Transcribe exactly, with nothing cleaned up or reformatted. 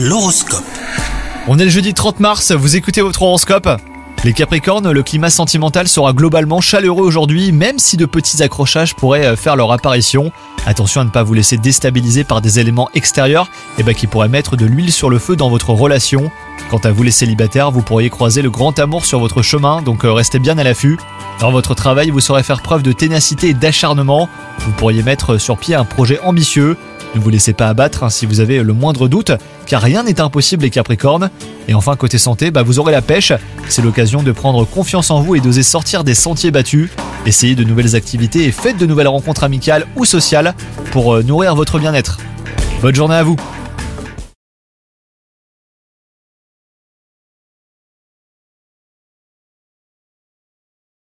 L'horoscope. On est le jeudi trente mars, vous écoutez votre horoscope. Les Capricornes, le climat sentimental sera globalement chaleureux aujourd'hui, même si de petits accrochages pourraient faire leur apparition. Attention à ne pas vous laisser déstabiliser par des éléments extérieurs eh ben, qui pourraient mettre de l'huile sur le feu dans votre relation. Quant à vous les célibataires, vous pourriez croiser le grand amour sur votre chemin, donc restez bien à l'affût. Dans votre travail, vous saurez faire preuve de ténacité et d'acharnement. Vous pourriez mettre sur pied un projet ambitieux. Ne vous laissez pas abattre hein, si vous avez le moindre doute, car rien n'est impossible les Capricornes. Et enfin, côté santé, bah, vous aurez la pêche. C'est l'occasion de prendre confiance en vous et d'oser sortir des sentiers battus. Essayez de nouvelles activités et faites de nouvelles rencontres amicales ou sociales pour nourrir votre bien-être. Bonne journée à vous!